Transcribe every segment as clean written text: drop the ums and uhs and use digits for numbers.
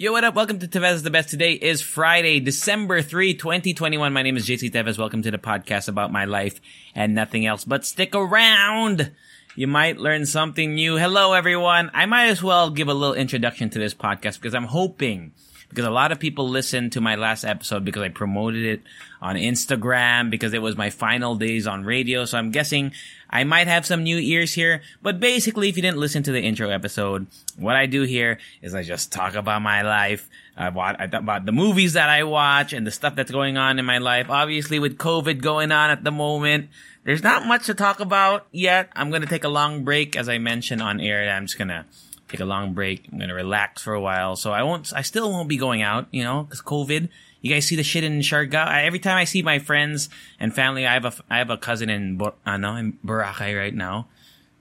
Yo, what up? Welcome to Tevez is the Best. Today is Friday, December 3, 2021. My name is JC Tevez. Welcome to the podcast about my life and nothing else. But stick around. You might learn something new. Hello, everyone. I might as well give a little introduction to this podcast because I'm hoping, because a lot of people listened to my last episode because I promoted it on Instagram because it was my final days on radio. So I'm guessing I might have some new ears here. But basically, if you didn't listen to the intro episode, what I do here is I just talk about my life. I talk about the movies that I watch and the stuff that's going on in my life. Obviously, with COVID going on at the moment, there's not much to talk about yet. I'm going to take a long break, as I mentioned on air. I'm just going to take a long break. I'm going to relax for a while. So I still won't be going out, you know, because COVID. You guys see the shit in Siargao? Every time I see my friends and family, I have a cousin in Boracay right now.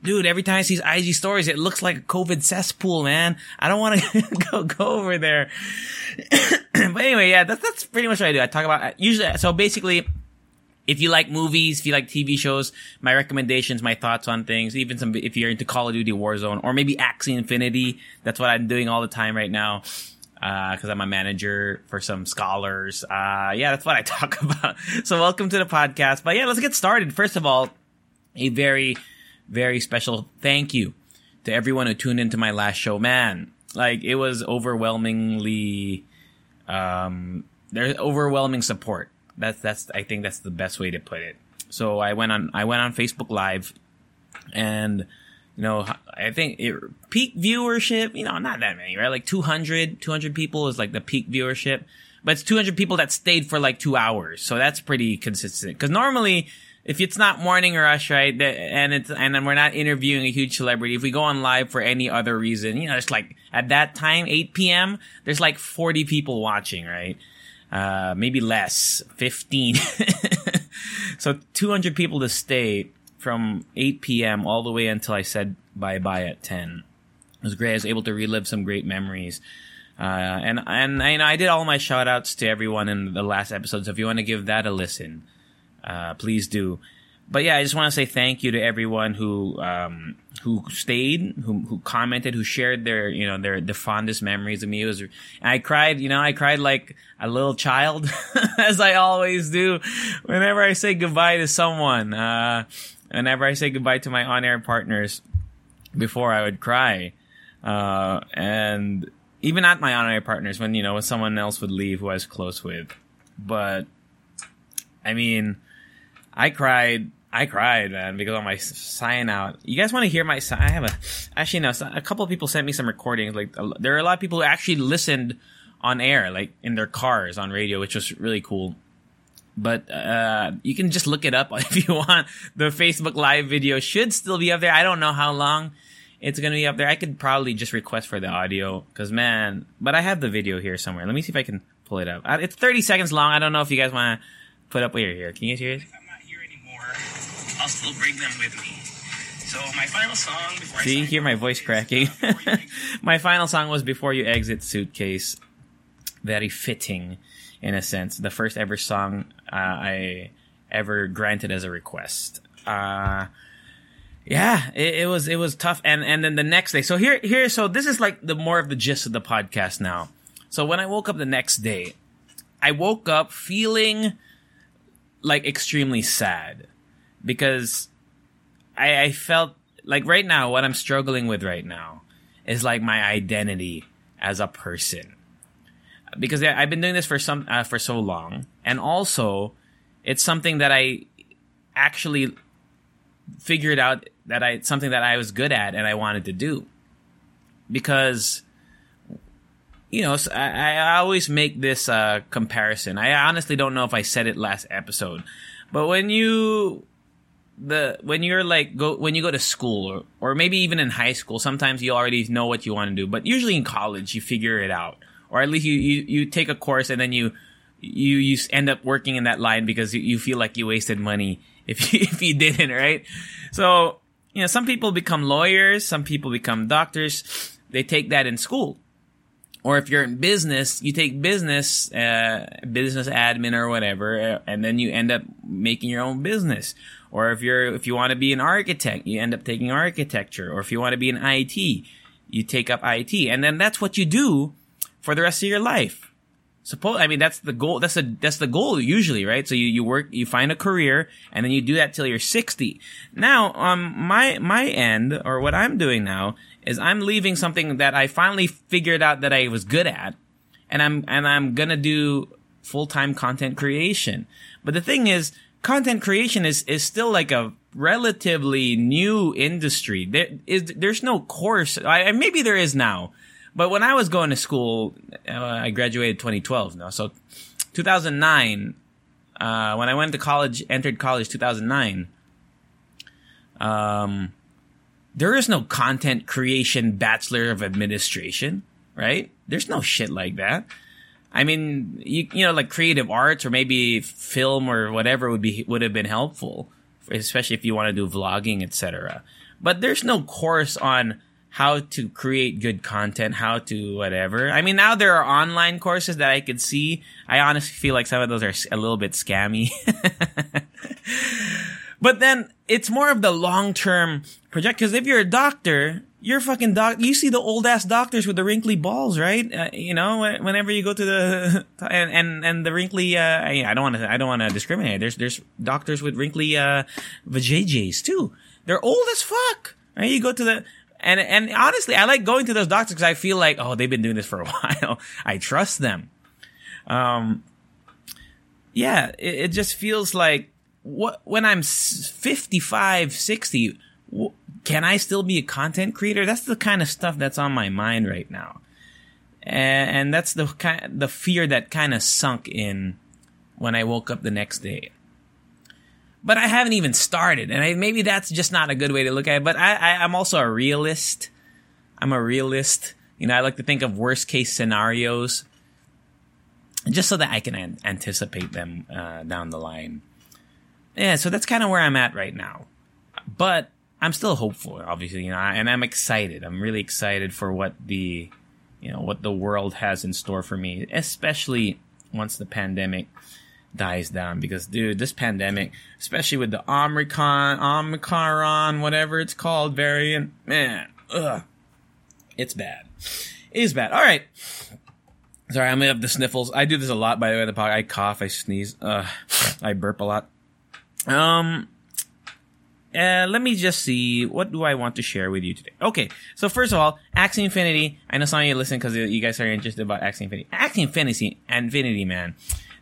Dude, every time I see his IG stories, it looks like a COVID cesspool, man. I don't want to go over there. But anyway, yeah, that's pretty much what I do. I talk about, usually, so basically, if you like movies, if you like TV shows, my recommendations, my thoughts on things, even some, if you're into Call of Duty Warzone or maybe Axie Infinity, that's what I'm doing all the time right now, because I'm a manager for some scholars. Yeah, that's what I talk about. So welcome to the podcast. But yeah, let's get started. First of all, a very, very special thank you to everyone who tuned into my last show. Man, like, it was overwhelmingly, there's overwhelming support. That's I think that's the best way to put it. So I went on Facebook Live, and you know, I think it peak viewership, you know, not that many, right? Like 200 people is like the peak viewership, but it's 200 people that stayed for like 2 hours. So that's pretty consistent, cuz normally if it's not Morning Rush, right, and then we're not interviewing a huge celebrity, if we go on live for any other reason, you know, it's like at that time 8 p.m. there's like 40 people watching, right? Maybe less, 15. So 200 people to stay from 8 p.m. all the way until I said bye-bye at 10. It was great. I was able to relive some great memories. And you know, I did all my shout-outs to everyone in the last episode, so if you want to give that a listen, please do. But yeah, I just want to say thank you to everyone who stayed, who commented, who shared their, you know, their fondest memories of me. It was, I cried like a little child, as I always do whenever I say goodbye to someone. Whenever I say goodbye to my on-air partners, before I would cry, and even at my on-air partners when, you know, when someone else would leave who I was close with. But I mean, I cried, man, because on my sign out, you guys want to hear my sign? A couple of people sent me some recordings. Like, there are a lot of people who actually listened on air, like in their cars on radio, which was really cool. But you can just look it up if you want. The Facebook Live video should still be up there. I don't know how long it's going to be up there. I could probably just request for the audio, because, man, but I have the video here somewhere. Let me see if I can pull it up. It's 30 seconds long. I don't know if you guys want to put up what you're here. Can you guys hear it? I'll still bring them with me. So my final song before I hear my voice cracking. My final song was Before You Exit Suitcase. Very fitting, in a sense. The first ever song I ever granted as a request. Yeah, it was tough. And then the next day. So so this is like the more of the gist of the podcast now. So when I woke up the next day, I woke up feeling like extremely sad, because I felt like right now what I'm struggling with right now is like my identity as a person, because I've been doing this for so long, and also it's something that I actually figured out that it's something that I was good at and I wanted to do, because, you know, I always make this comparison. I honestly don't know if I said it last episode, but when you when you go to school or maybe even in high school, sometimes you already know what you want to do, but usually in college you figure it out, or at least you take a course and then you end up working in that line because you feel like you wasted money if you didn't, right? So, you know, some people become lawyers, some people become doctors. They take that in school. Or if you're in business, you take business admin or whatever, and then you end up making your own business. Or if you want to be an architect, you end up taking architecture. Or if you want to be in IT, you take up IT. And then that's what you do for the rest of your life. That's the goal. That's the goal usually, right? So you work, you find a career, and then you do that till you're 60. Now, my end, or what I'm doing now, is I'm leaving something that I finally figured out that I was good at, and I'm gonna do full-time content creation. But the thing is, content creation is still like a relatively new industry. There's no course. Maybe there is now. But when I was going to school, I graduated 2012 now. So 2009, when I went to college, entered college 2009, there is no content creation bachelor of administration, right? There's no shit like that. I mean, you know, like creative arts or maybe film or whatever would have been helpful, especially if you want to do vlogging, etc. But there's no course on how to create good content, how to whatever. I mean, now there are online courses that I could see. I honestly feel like some of those are a little bit scammy. But then it's more of the long-term project. Because if you're a doctor, you're a fucking doc. You see the old-ass doctors with the wrinkly balls, right? You know, whenever you go to the and the wrinkly. I don't want to discriminate. There's doctors with wrinkly vajayjays too. They're old as fuck. Right? You go to the. And honestly, I like going to those doctors because I feel like, oh, they've been doing this for a while. I trust them. Yeah, it just feels like when I'm 55, 60, can I still be a content creator? That's the kind of stuff that's on my mind right now. And that's the fear that kind of sunk in when I woke up the next day. But I haven't even started, and maybe that's just not a good way to look at it. But I'm also a realist. I'm a realist. You know, I like to think of worst-case scenarios just so that I can anticipate them down the line. Yeah, so that's kind of where I'm at right now. But I'm still hopeful, obviously, you know, and I'm excited. I'm really excited for what the world has in store for me, especially once the pandemic dies down, because dude, this pandemic, especially with the Omicron, whatever it's called, variant, man, ugh, it's bad. It is bad. All right, sorry, I may have the sniffles. I do this a lot, by the way. The podcast, I cough, I sneeze, I burp a lot. Let me just see, what do I want to share with you today? Okay, so first of all, Axie Infinity. I know some of you listen because you guys are interested about Axie Infinity. Axie Infinity, man.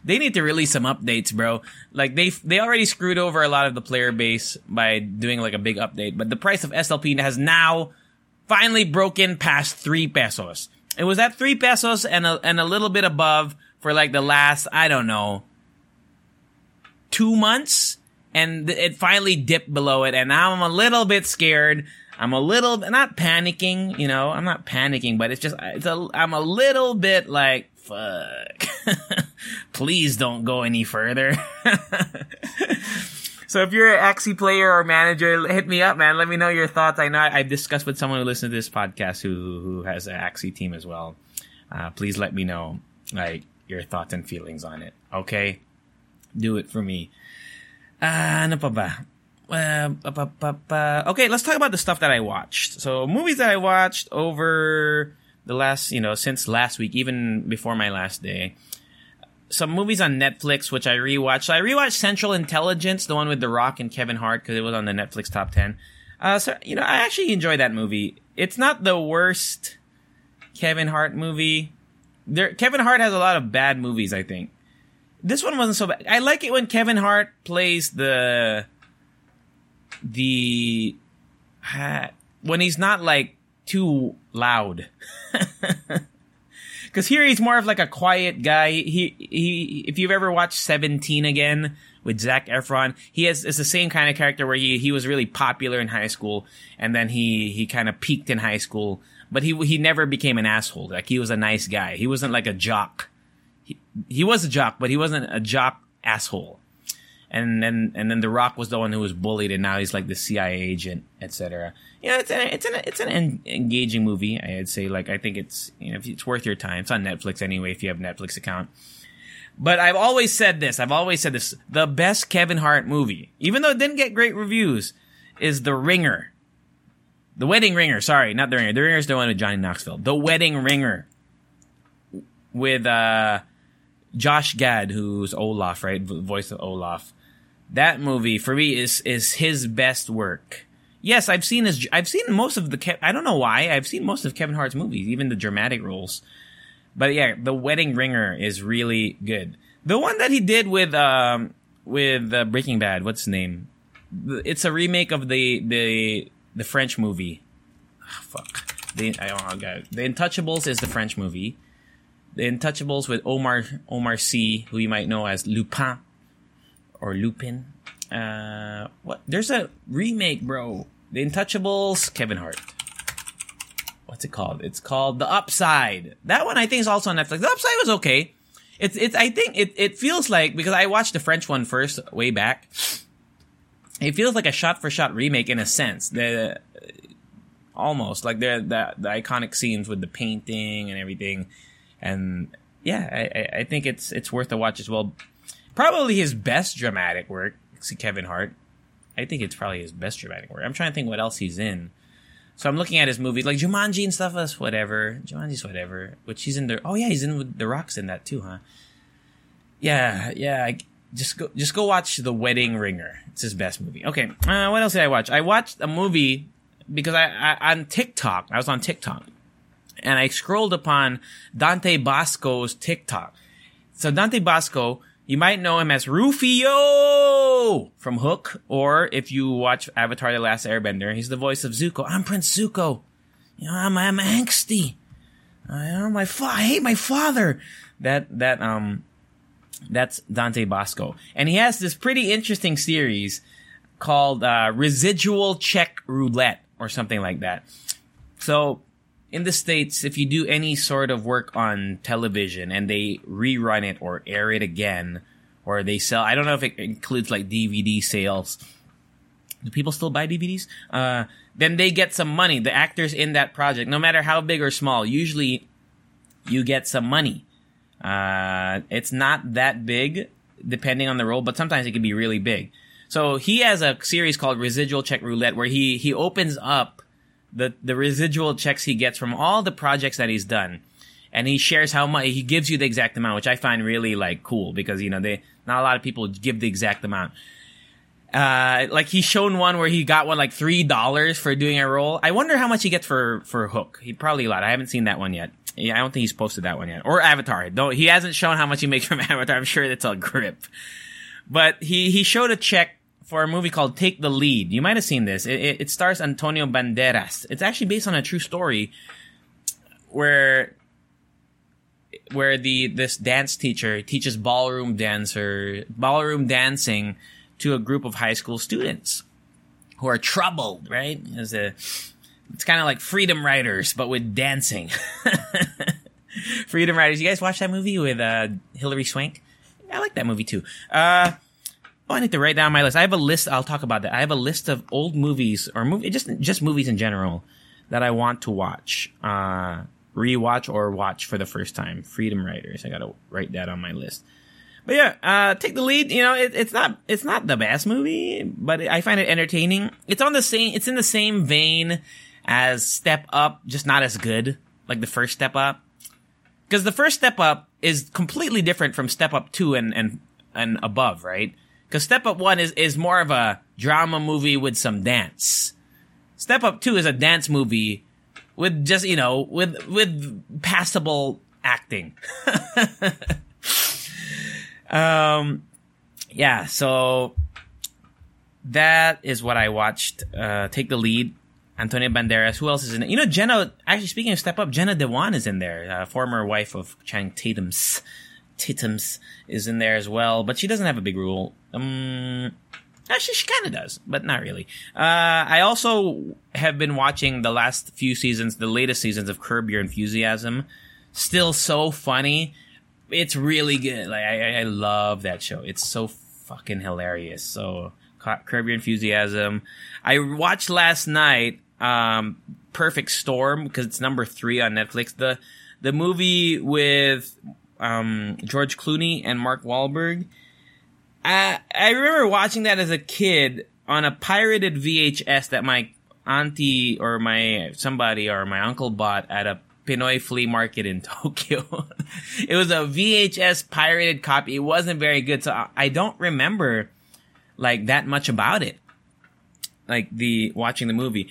They need to release some updates, bro. Like, they already screwed over a lot of the player base by doing, like, a big update. But the price of SLP has now finally broken past 3 pesos. It was at 3 pesos and a little bit above for, like, the last, I don't know, 2 months. And it finally dipped below it. And now I'm a little bit scared. I'm a little, not panicking, you know. I'm not panicking, but I'm a little bit, like, fuck. Please don't go any further. So if you're an Axie player or manager, hit me up, man. Let me know your thoughts. I know I've discussed with someone who listens to this podcast who has an Axie team as well. Please let me know, like, your thoughts and feelings on it. Okay? Do it for me. Ano pa ba? Okay, let's talk about the stuff that I watched. So movies that I watched over the last, you know, since last week, even before my last day. Some movies on Netflix, which I rewatched. So I rewatched Central Intelligence, the one with The Rock and Kevin Hart, because it was on the Netflix top 10. So, you know, I actually enjoyed that movie. It's not the worst Kevin Hart movie. Kevin Hart has a lot of bad movies, I think. This one wasn't so bad. I like it when Kevin Hart plays when he's not, like, too loud. Because here he's more of like a quiet guy. He if you've ever watched 17 again with Zac Efron, it's the same kind of character where he was really popular in high school, and then he kind of peaked in high school, but he never became an asshole. Like, he was a nice guy. He wasn't like a jock. He was a jock, but he wasn't a jock asshole. And then The Rock was the one who was bullied, and now he's like the CIA agent, etc. You know, it's an engaging movie. I'd say, like, I think it's, you know, it's worth your time. It's on Netflix anyway, if you have a Netflix account. But I've always said this. The best Kevin Hart movie, even though it didn't get great reviews, is The Ringer. The Wedding Ringer. Sorry, not The Ringer. The Ringer's the one with Johnny Knoxville. The Wedding Ringer with Josh Gad, who's Olaf, right? Voice of Olaf. That movie for me is his best work. Yes, I don't know why I've seen most of Kevin Hart's movies, even the dramatic roles. But yeah, The Wedding Ringer is really good. The one that he did with Breaking Bad, what's his name? It's a remake of the French movie. Oh, fuck. The Intouchables is the French movie. The Intouchables with Omar Sy, who you might know as Lupin. Or Lupin. What? There's a remake, bro. The Intouchables, Kevin Hart. What's it called? It's called The Upside. That one I think is also on Netflix. The Upside was okay. I think it feels like, because I watched the French one first way back, it feels like a shot-for-shot remake in a sense. Almost. Like the iconic scenes with the painting and everything. And yeah, I think it's worth a watch as well. Probably his best dramatic work, Kevin Hart. I think it's probably his best dramatic work. I'm trying to think what else he's in. So I'm looking at his movies, like Jumanji and stuff. That's whatever. Jumanji's whatever. Which he's in there. Oh yeah, he's in with The Rock's in that too, huh? Yeah. Just go watch The Wedding Ringer. It's his best movie. Okay. What else did I watch? I watched a movie because I was on TikTok. And I scrolled upon Dante Basco's TikTok. So Dante Basco, you might know him as Rufio from Hook, or if you watch Avatar: The Last Airbender, he's the voice of Zuko. I'm Prince Zuko. You know, I'm angsty. I hate my father. That's Dante Basco, and he has this pretty interesting series called Residual Check Roulette or something like that. So, in the States, if you do any sort of work on television and they rerun it or air it again, or they sell, I don't know if it includes like DVD sales. Do people still buy DVDs? Then they get some money. The actors in that project, no matter how big or small, usually you get some money. It's not that big depending on the role, but sometimes it can be really big. So he has a series called Residual Check Roulette where he opens up the residual checks he gets from all the projects that he's done. And he shares how much, he gives you the exact amount, which I find really like cool because, you know, not a lot of people give the exact amount. Like he's shown one where he got one like $3 for doing a role. I wonder how much he gets for Hook. He probably a lot. I haven't seen that one yet. Yeah, I don't think he's posted that one yet. Or Avatar. Though he hasn't shown how much he makes from Avatar. I'm sure that's a grip. But he showed a check for a movie called Take the Lead. You might have seen this. It stars Antonio Banderas. It's actually based on a true story where this dance teacher teaches ballroom dancing to a group of high school students who are troubled, right? It's kind of like Freedom Riders, but with dancing. Freedom Riders. You guys watch that movie with Hilary Swank? I like that movie too. Oh, I need to write down my list. I have a list. I'll talk about that. I have a list of old movies or just movies in general that I want to watch, rewatch or watch for the first time. Freedom Riders. I gotta write that on my list. But yeah, Take the Lead. You know, it's not the best movie, but I find it entertaining. It's in the same vein as Step Up, just not as good. Like the first Step Up. Because the first Step Up is completely different from Step Up 2 and above, right? Because Step Up 1 is more of a drama movie with some dance. Step Up 2 is a dance movie with just, you know, with passable acting. Yeah, so that is what I watched. Take the Lead. Antonio Banderas. Who else is in it? You know, Jenna, actually, speaking of Step Up, Jenna Dewan is in there. Former wife of Channing Tatum's is in there as well, but she doesn't have a big role. Actually, she kind of does, but not really. I also have been watching the last few seasons, the latest seasons of Curb Your Enthusiasm. Still so funny. It's really good. Like, I love that show. It's so fucking hilarious. So, Curb Your Enthusiasm. I watched last night Perfect Storm, because it's number 3 on Netflix. The movie with George Clooney and Mark Wahlberg. I remember watching that as a kid on a pirated VHS that my auntie or my uncle bought at a Pinoy flea market in Tokyo. It was a VHS pirated copy. It wasn't very good, so I don't remember like that much about it. Like watching the movie,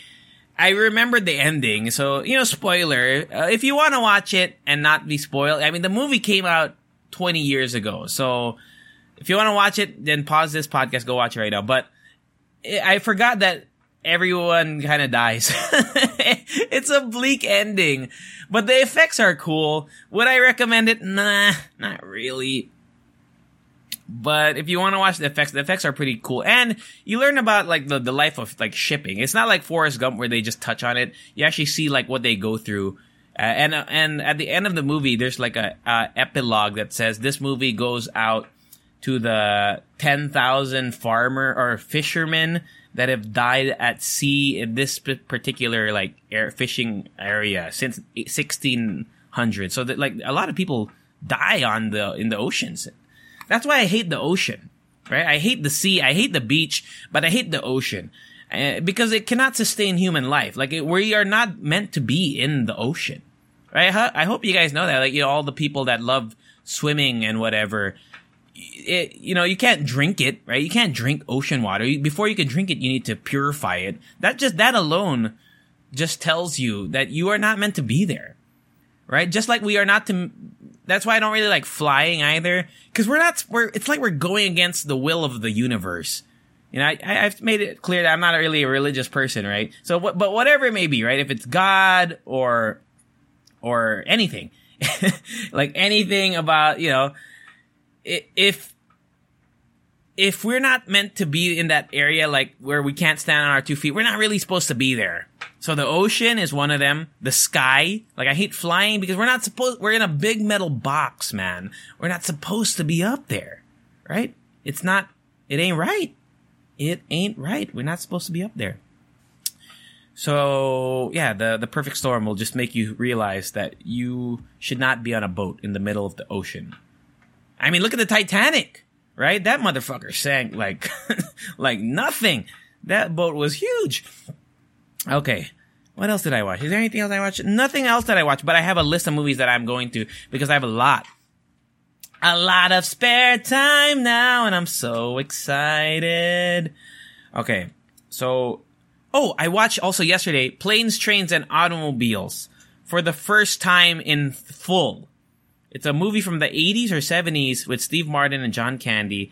I remembered the ending. So, you know, spoiler. If you want to watch it and not be spoiled, I mean, the movie came out 20 years ago. So, if you want to watch it, then pause this podcast, go watch it right now. But I forgot that everyone kind of dies. It's a bleak ending, but the effects are cool. Would I recommend it? Nah, not really. But if you want to watch the effects are pretty cool. And you learn about like the life of like shipping. It's not like Forrest Gump where they just touch on it. You actually see like what they go through. And at the end of the movie, there's like a epilogue that says this movie goes out to the 10,000 farmer or fishermen that have died at sea in this particular like fishing area since 1600. So that like a lot of people die in the oceans. That's why I hate the ocean, right? I hate the sea, I hate the beach, but I hate the ocean because it cannot sustain human life. Like we are not meant to be in the ocean, right? I hope you guys know that. Like, you know, all the people that love swimming and whatever, it, you know, you can't drink it, right? You can't drink ocean water. Before you can drink it, you need to purify it. That alone just tells you that you are not meant to be there, right? Just like we are not to. That's why I don't really like flying either, because it's like we're going against the will of the universe. You know, I've made it clear that I'm not really a religious person, right? So, but whatever it may be, right? If it's God or anything, like anything about, you know, if we're not meant to be in that area, like where we can't stand on our 2 feet, we're not really supposed to be there. So the ocean is one of them. The sky. Like, I hate flying because we're in a big metal box, man. We're not supposed to be up there, right? It ain't right. It ain't right. We're not supposed to be up there. So, yeah, the perfect storm will just make you realize that you should not be on a boat in the middle of the ocean. I mean, look at the Titanic, right? That motherfucker sank like, like nothing. That boat was huge. Okay, what else did I watch? Is there anything else I watched? Nothing else that I watched, but I have a list of movies that I'm going to because I have a lot of spare time now, and I'm so excited. Okay, so, I watched also yesterday Planes, Trains, and Automobiles for the first time in full. It's a movie from the 80s or 70s with Steve Martin and John Candy.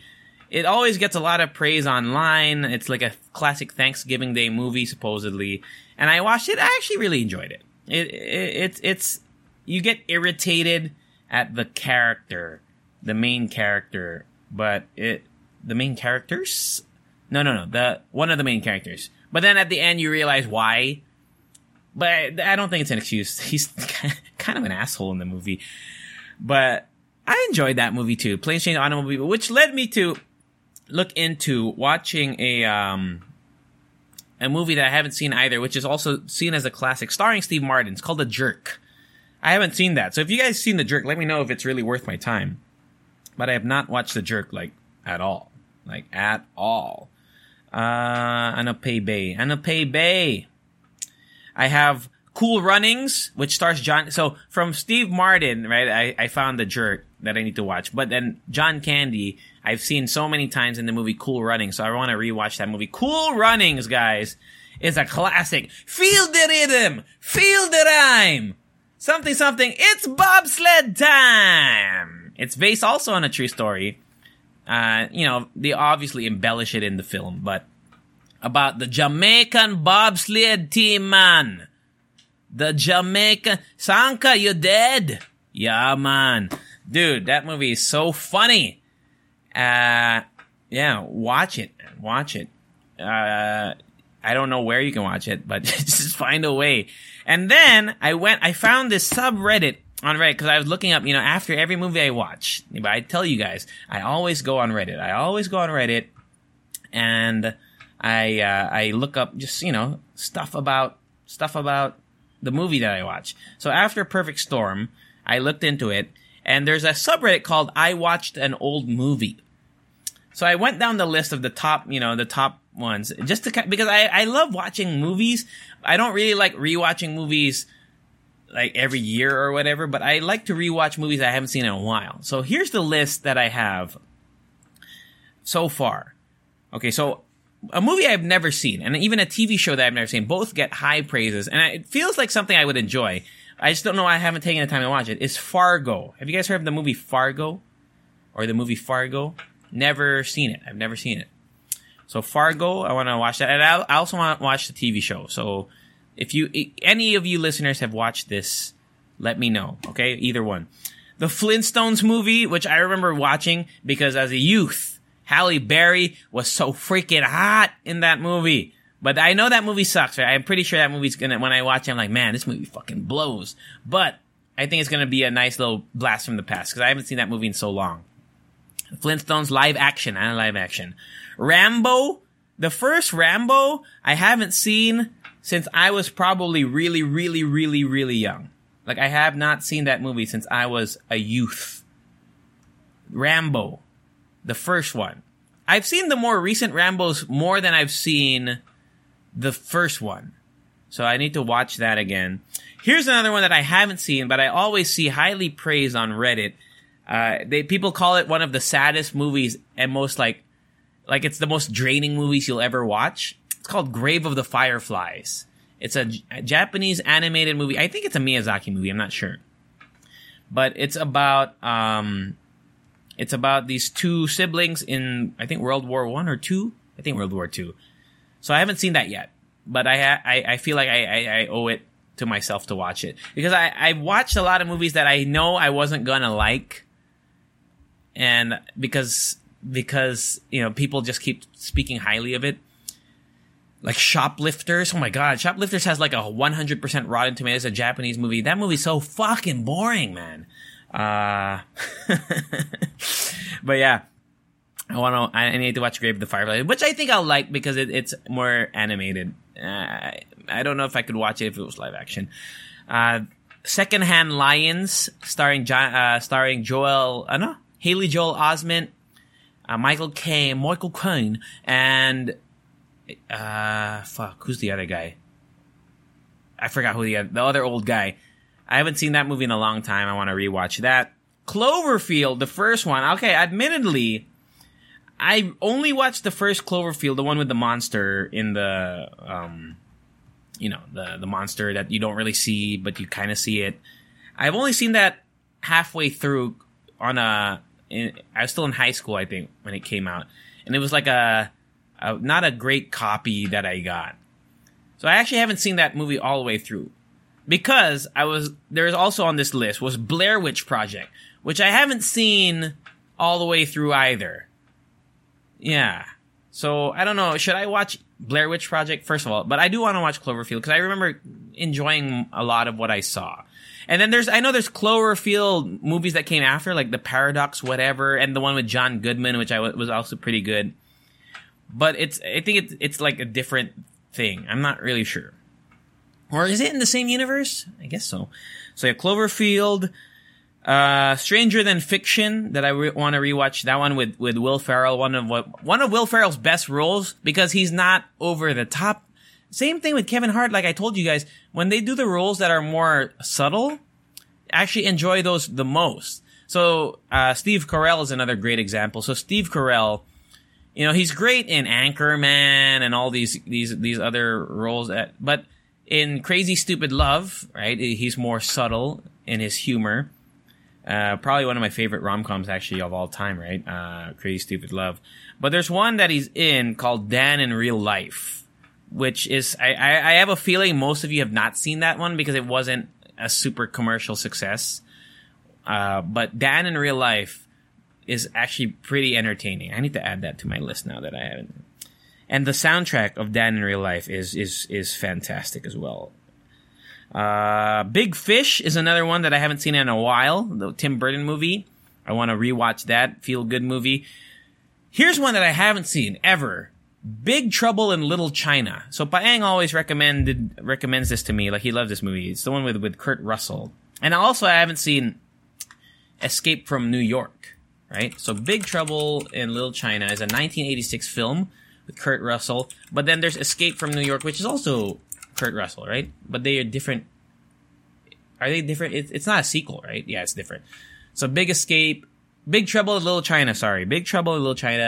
It always gets a lot of praise online. It's like a classic Thanksgiving Day movie, supposedly. And I watched it. I actually really enjoyed it. It's you get irritated at the character, the main character, but the main characters? No, one of the main characters. But then at the end, you realize why. But I don't think it's an excuse. He's kind of an asshole in the movie. But I enjoyed that movie too, Planes, Trains, and Automobiles, which led me to look into watching a movie that I haven't seen either, which is also seen as a classic, starring Steve Martin. It's called The Jerk. I haven't seen that. So if you guys seen The Jerk, let me know if it's really worth my time. But I have not watched The Jerk, like, at all. Like, at all. Anapay Bay. I have Cool Runnings, which stars John... So, from Steve Martin, right, I found The Jerk that I need to watch. But then John Candy, I've seen so many times in the movie Cool Runnings, so I want to rewatch that movie. Cool Runnings, guys, is a classic. Feel the rhythm! Feel the rhyme! Something. It's bobsled time! It's based also on a true story. You know, they obviously embellish it in the film, but about the Jamaican bobsled team, man. The Jamaican... Sanka, you dead? Yeah, man. Dude, that movie is so funny. Yeah, watch it. Watch it. I don't know where you can watch it, but just find a way. And then I found this subreddit on Reddit, because I was looking up, after every movie I watch, I tell you guys, I always go on Reddit. And I look up just, stuff about the movie that I watch. So after Perfect Storm, I looked into it, and there's a subreddit called I Watched an Old Movie. So I went down the list of the top ones, just to, because I love watching movies. I don't really like rewatching movies like every year or whatever, but I like to rewatch movies I haven't seen in a while. So here's the list that I have so far. Okay, so a movie I've never seen, and even a TV show that I've never seen, both get high praises, and it feels like something I would enjoy. I just don't know why I haven't taken the time to watch it. It's Fargo. Have you guys heard of the movie Fargo? Or the movie Fargo? Never seen it. I've never seen it. So Fargo, I want to watch that. And I also want to watch the TV show. So if any of you listeners have watched this, let me know. Okay? Either one. The Flintstones movie, which I remember watching because as a youth, Halle Berry was so freaking hot in that movie. But I know that movie sucks, right? I'm pretty sure that movie's when I watch it, I'm like, man, this movie fucking blows. But I think it's gonna be a nice little blast from the past, because I haven't seen that movie in so long. Flintstones live action. Rambo, the first Rambo, I haven't seen since I was probably really, really, really, really young. Like, I have not seen that movie since I was a youth. Rambo, the first one. I've seen the more recent Rambos more than I've seen the first one. So I need to watch that again. Here's another one that I haven't seen, but I always see highly praised on Reddit. People call it one of the saddest movies and most like it's the most draining movies you'll ever watch. It's called Grave of the Fireflies. It's a Japanese animated movie. I think it's a Miyazaki movie. I'm not sure. But it's about these two siblings in, I think, World War I or II? I think World War II. So I haven't seen that yet, but I feel like I owe it to myself to watch it, because I watched a lot of movies that I know I wasn't gonna like, and because people just keep speaking highly of it, like Shoplifters. Oh my God, Shoplifters has like a 100% Rotten Tomatoes, a Japanese movie. That movie's so fucking boring, man. But yeah. I need to watch Grave of the Fireflies, which I think I'll like because it's more animated. I don't know if I could watch it if it was live action. Secondhand Lions, starring Haley Joel Osment, Michael Caine, and who's the other guy? I forgot who the other old guy. I haven't seen that movie in a long time. I want to rewatch that. Cloverfield, the first one. Okay, admittedly, I only watched the first Cloverfield, the one with the monster in the, the monster that you don't really see, but you kind of see it. I've only seen that halfway through I was still in high school, I think, when it came out. And it was like a not a great copy that I got. So I actually haven't seen that movie all the way through. Because there's also on this list was Blair Witch Project, which I haven't seen all the way through either. Yeah. So, I don't know. Should I watch Blair Witch Project? First of all. But I do want to watch Cloverfield, because I remember enjoying a lot of what I saw. And then there's Cloverfield movies that came after, like The Paradox, whatever, and the one with John Goodman, which was also pretty good. But I think it's like a different thing. I'm not really sure. Or is it in the same universe? I guess so. So, yeah, Cloverfield... Stranger Than Fiction, that I want to rewatch. That one with Will Ferrell, one of Will Ferrell's best roles, because he's not over the top. Same thing with Kevin Hart. Like I told you guys, when they do the roles that are more subtle, actually enjoy those the most. So Steve Carell is another great example. So Steve Carell, he's great in Anchorman and all these other roles, but in Crazy Stupid Love, right? He's more subtle in his humor. Probably one of my favorite rom-coms actually of all time, right? Crazy Stupid Love. But there's one that he's in called Dan in Real Life, which is, I have a feeling most of you have not seen that one because it wasn't a super commercial success. But Dan in Real Life is actually pretty entertaining. I need to add that to my list now that I haven't. And the soundtrack of Dan in Real Life is fantastic as well. Big Fish is another one that I haven't seen in a while. The Tim Burton movie. I want to rewatch that. Feel good movie. Here's one that I haven't seen ever. Big Trouble in Little China. So Paeng always recommends this to me. Like, he loves this movie. It's the one with Kurt Russell. And also I haven't seen Escape from New York, right? So Big Trouble in Little China is a 1986 film with Kurt Russell. But then there's Escape from New York, which is also Kurt Russell, right? But they are different. Are they different? It's not a sequel, right? Yeah, it's different. So Big Trouble in Little China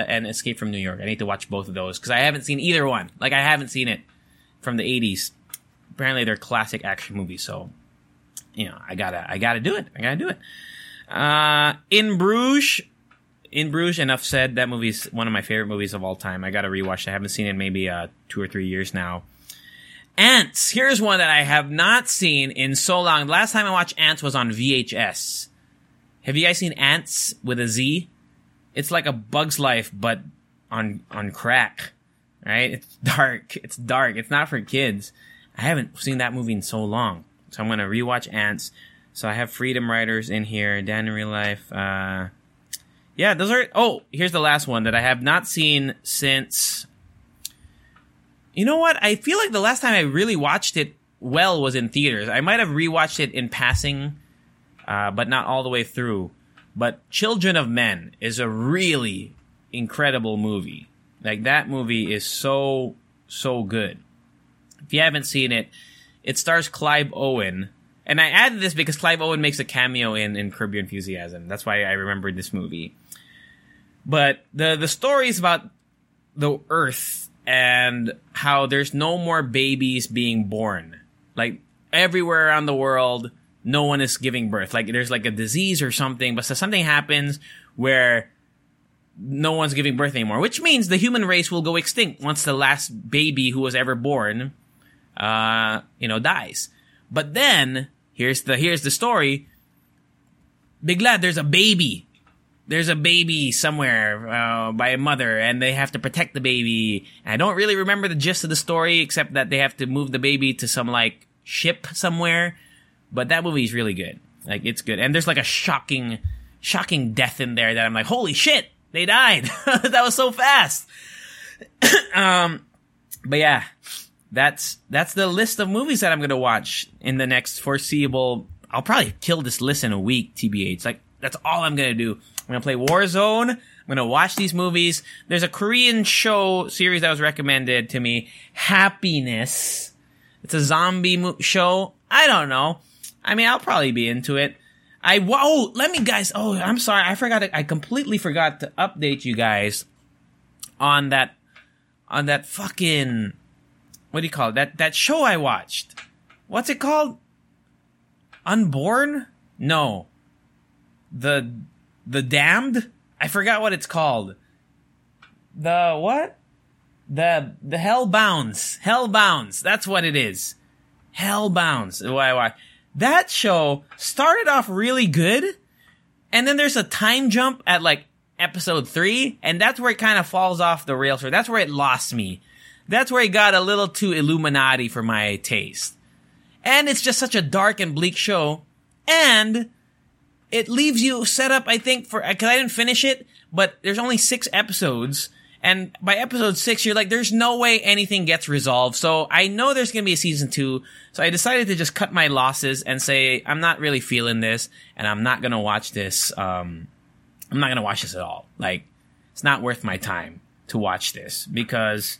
and Escape from New York. I need to watch both of those because I haven't seen either one. Like, I haven't seen it from the 80s. Apparently, they're classic action movies, so, you know, I gotta do it. In Bruges. In Bruges, enough said. That movie is one of my favorite movies of all time. I gotta rewatch it. I haven't seen it in maybe 2 or 3 years now. Ants. Here's one that I have not seen in so long. The last time I watched Ants was on VHS. Have you guys seen Ants with a Z? It's like a Bug's Life, but on crack, right? It's dark. It's not for kids. I haven't seen that movie in so long. So I'm going to rewatch Ants. So I have Freedom Riders in here, Dan in Real Life. Those are... Oh, here's the last one that I have not seen since... You know what? I feel like the last time I really watched it well was in theaters. I might have rewatched it in passing, but not all the way through. But Children of Men is a really incredible movie. Like, that movie is so, so good. If you haven't seen it, it stars Clive Owen. And I added this because Clive Owen makes a cameo in Curb Your Enthusiasm. That's why I remembered this movie. But the story is about the Earth and how there's no more babies being born. Like, everywhere around the world, no one is giving birth. Like, there's like a disease or something, but so something happens where no one's giving birth anymore, which means the human race will go extinct once the last baby who was ever born, dies. But then, here's the story. Bigla, there's a baby. There's a baby somewhere by a mother, and they have to protect the baby. And I don't really remember the gist of the story, except that they have to move the baby to some, like, ship somewhere. But that movie is really good. Like, it's good. And there's, like, a shocking death in there that I'm like, holy shit, they died. That was so fast. But yeah, that's the list of movies that I'm going to watch in the next foreseeable... I'll probably kill this list in a week, TBH. Like, that's all I'm going to do. I'm going to play Warzone. I'm going to watch these movies. There's a Korean show series that was recommended to me, Happiness. It's a zombie show. I don't know. I mean, I'll probably be into it. I'm sorry. I completely forgot to update you guys on that fucking, what do you call it? That show I watched. What's it called? Unborn? No. The Damned? I forgot what it's called. The what? The Hellbounds. Hellbounds. That's what it is. Hellbounds. Why? That show started off really good, and then there's a time jump at, like, episode 3, and that's where it kind of falls off the rails. That's where it lost me. That's where it got a little too Illuminati for my taste. And it's just such a dark and bleak show, and... it leaves you set up, I think, for... because I didn't finish it, but there's only 6 episodes. And by episode 6, you're like, there's no way anything gets resolved. So I know there's going to be a season 2. So I decided to just cut my losses and say, I'm not really feeling this. And I'm not going to watch this. I'm not going to watch this at all. Like, it's not worth my time to watch this. Because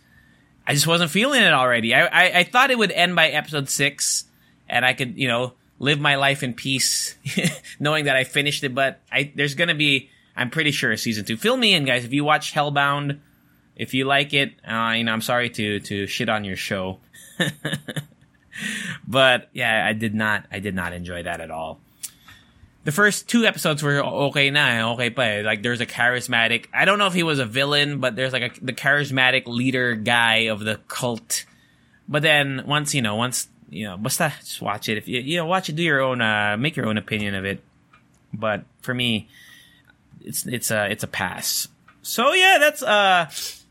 I just wasn't feeling it already. I thought it would end by episode 6. And I could, live my life in peace, knowing that I finished it, but there's gonna be, I'm pretty sure, a season 2. Fill me in, guys. If you watch Hellbound, if you like it, I'm sorry to shit on your show. But yeah, I did not enjoy that at all. the first two episodes were okay. Like, there's a charismatic, I don't know if he was a villain, but there's like the charismatic leader guy of the cult. But then once, basta, just watch it. If you watch it, do your own, make your own opinion of it. But for me, it's a pass. So yeah, that's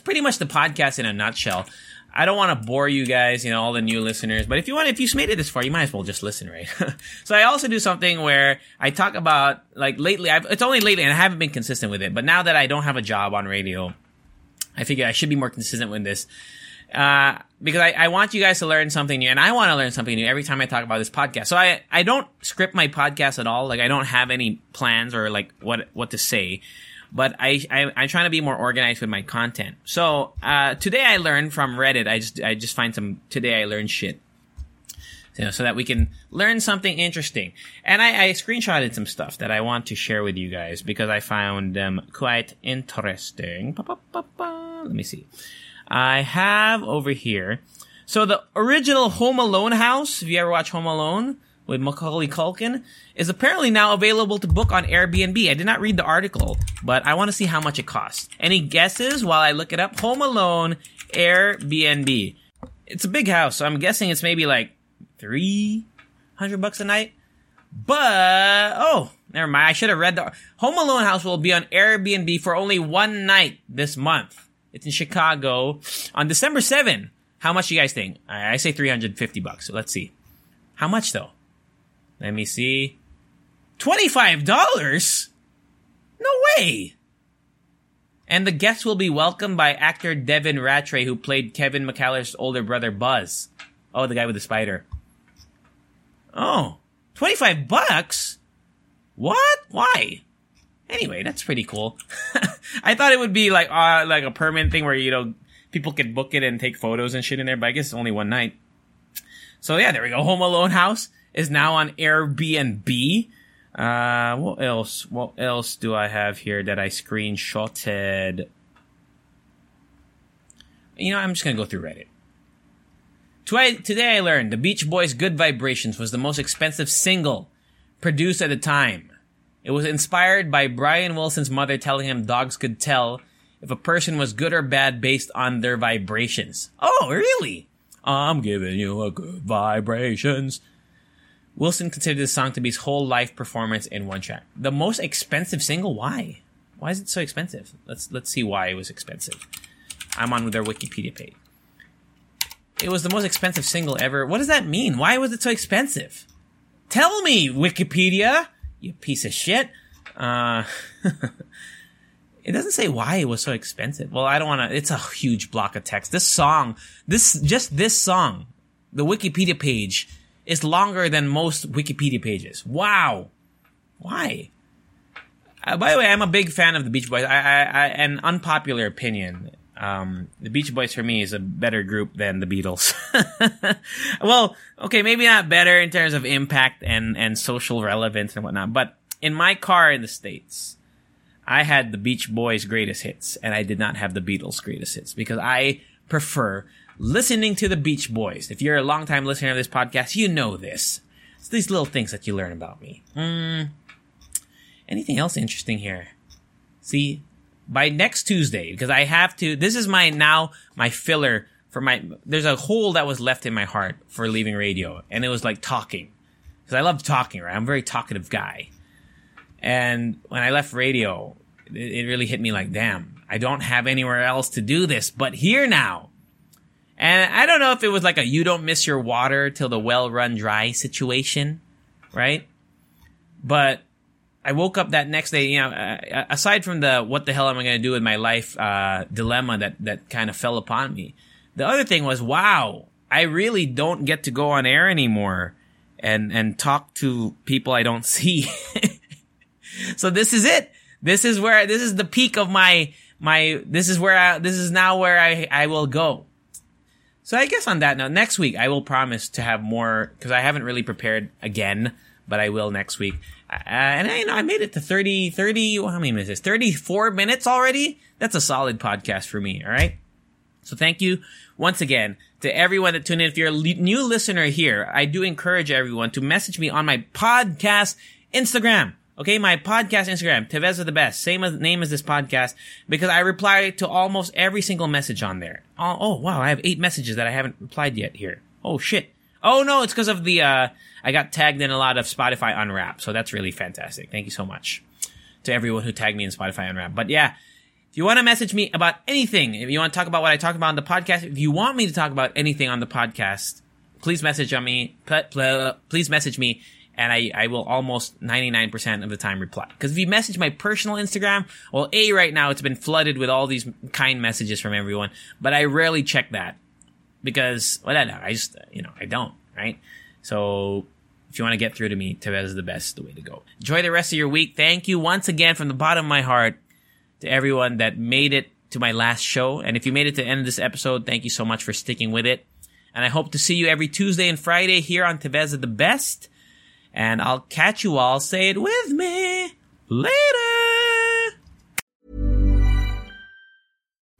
pretty much the podcast in a nutshell. I don't want to bore you guys, all the new listeners, but if you made it this far, you might as well just listen, right? So I also do something where I talk about, like, lately, it's only lately and I haven't been consistent with it, but now that I don't have a job on radio, I figure I should be more consistent with this. Because I want you guys to learn something new, and I want to learn something new every time I talk about this podcast. So I don't script my podcast at all. Like, I don't have any plans or like what to say, but I'm trying to be more organized with my content. So, today I learned from Reddit. I just find some today I learned shit, so that we can learn something interesting. And I screenshotted some stuff that I want to share with you guys because I found them quite interesting. Let me see. I have over here, so the original Home Alone house, if you ever watch Home Alone with Macaulay Culkin, is apparently now available to book on Airbnb. I did not read the article, but I want to see how much it costs. Any guesses while I look it up? Home Alone, Airbnb. It's a big house, so I'm guessing it's maybe like $300 a night. But, never mind. I should have read the Home Alone house will be on Airbnb for only one night this month. It's in Chicago on December 7. How much do you guys think? I say $350. So let's see. How much though? Let me see. $25? No way. And the guests will be welcomed by actor Devin Rattray, who played Kevin McCallister's older brother Buzz. Oh, the guy with the spider. Oh, $25? What? Why? Anyway, that's pretty cool. I thought it would be like a permanent thing where, people could book it and take photos and shit in there, but I guess it's only one night. So yeah, there we go. Home Alone house is now on Airbnb. What else do I have here that I screenshotted? I'm just going to go through Reddit. Today I learned The Beach Boys' Good Vibrations was the most expensive single produced at the time. It was inspired by Brian Wilson's mother telling him dogs could tell if a person was good or bad based on their vibrations. Oh, really? I'm giving you a good vibrations. Wilson considered this song to be his whole life performance in one track. The most expensive single? Why? Why is it so expensive? Let's see why it was expensive. I'm on with their Wikipedia page. It was the most expensive single ever. What does that mean? Why was it so expensive? Tell me, Wikipedia! You piece of shit. It doesn't say why it was so expensive. Well, I don't want to. It's a huge block of text. This song, the Wikipedia page, is longer than most Wikipedia pages. Wow. Why? By the way, I'm a big fan of the Beach Boys. I an unpopular opinion. The Beach Boys for me is a better group than the Beatles. Well, okay, maybe not better in terms of impact and social relevance and whatnot, but in my car in the States, I had the Beach Boys' greatest hits, and I did not have the Beatles' greatest hits because I prefer listening to the Beach Boys. If you're a longtime listener of this podcast, you know this. It's these little things that you learn about me. Anything else interesting here? See? By next Tuesday, because I have to, this is my filler for there's a hole that was left in my heart for leaving radio. And it was like talking. Because I love talking, right? I'm a very talkative guy. And when I left radio, it really hit me like, damn, I don't have anywhere else to do this but here now. And I don't know if it was like a you don't miss your water till the well run dry situation, right? But I woke up that next day, aside from the what the hell am I going to do with my life dilemma that kind of fell upon me. The other thing was, wow, I really don't get to go on air anymore and talk to people I don't see. So this is it. This is the peak of my this is now where I will go. So I guess on that note, next week I will promise to have more because I haven't really prepared again, but I will next week. And I made it to 34 minutes already. That's a solid podcast for me, all right? So thank you once again to everyone that tuned in. If you're a new listener here, I do encourage everyone to message me on my podcast Instagram. Okay, my podcast Instagram, Tevez of the Best, same name as this podcast, because I reply to almost every single message on there. Oh wow, I have 8 messages that I haven't replied yet here. Oh shit. Oh no, it's because of the, I got tagged in a lot of Spotify Unwrapped, so that's really fantastic. Thank you so much to everyone who tagged me in Spotify Unwrapped. But yeah, if you want to message me about anything, if you want to talk about what I talk about on the podcast, if you want me to talk about anything on the podcast, please message me. And I will almost 99% of the time reply. Because if you message my personal Instagram, well, right now it's been flooded with all these kind messages from everyone. But I rarely check that. Because, well, I don't, right? So if you want to get through to me, Tevez is the best, the way to go. Enjoy the rest of your week. Thank you once again from the bottom of my heart to everyone that made it to my last show. And if you made it to the end of this episode, thank you so much for sticking with it. And I hope to see you every Tuesday and Friday here on Tevez is the Best. And I'll catch you all, say it with me, later.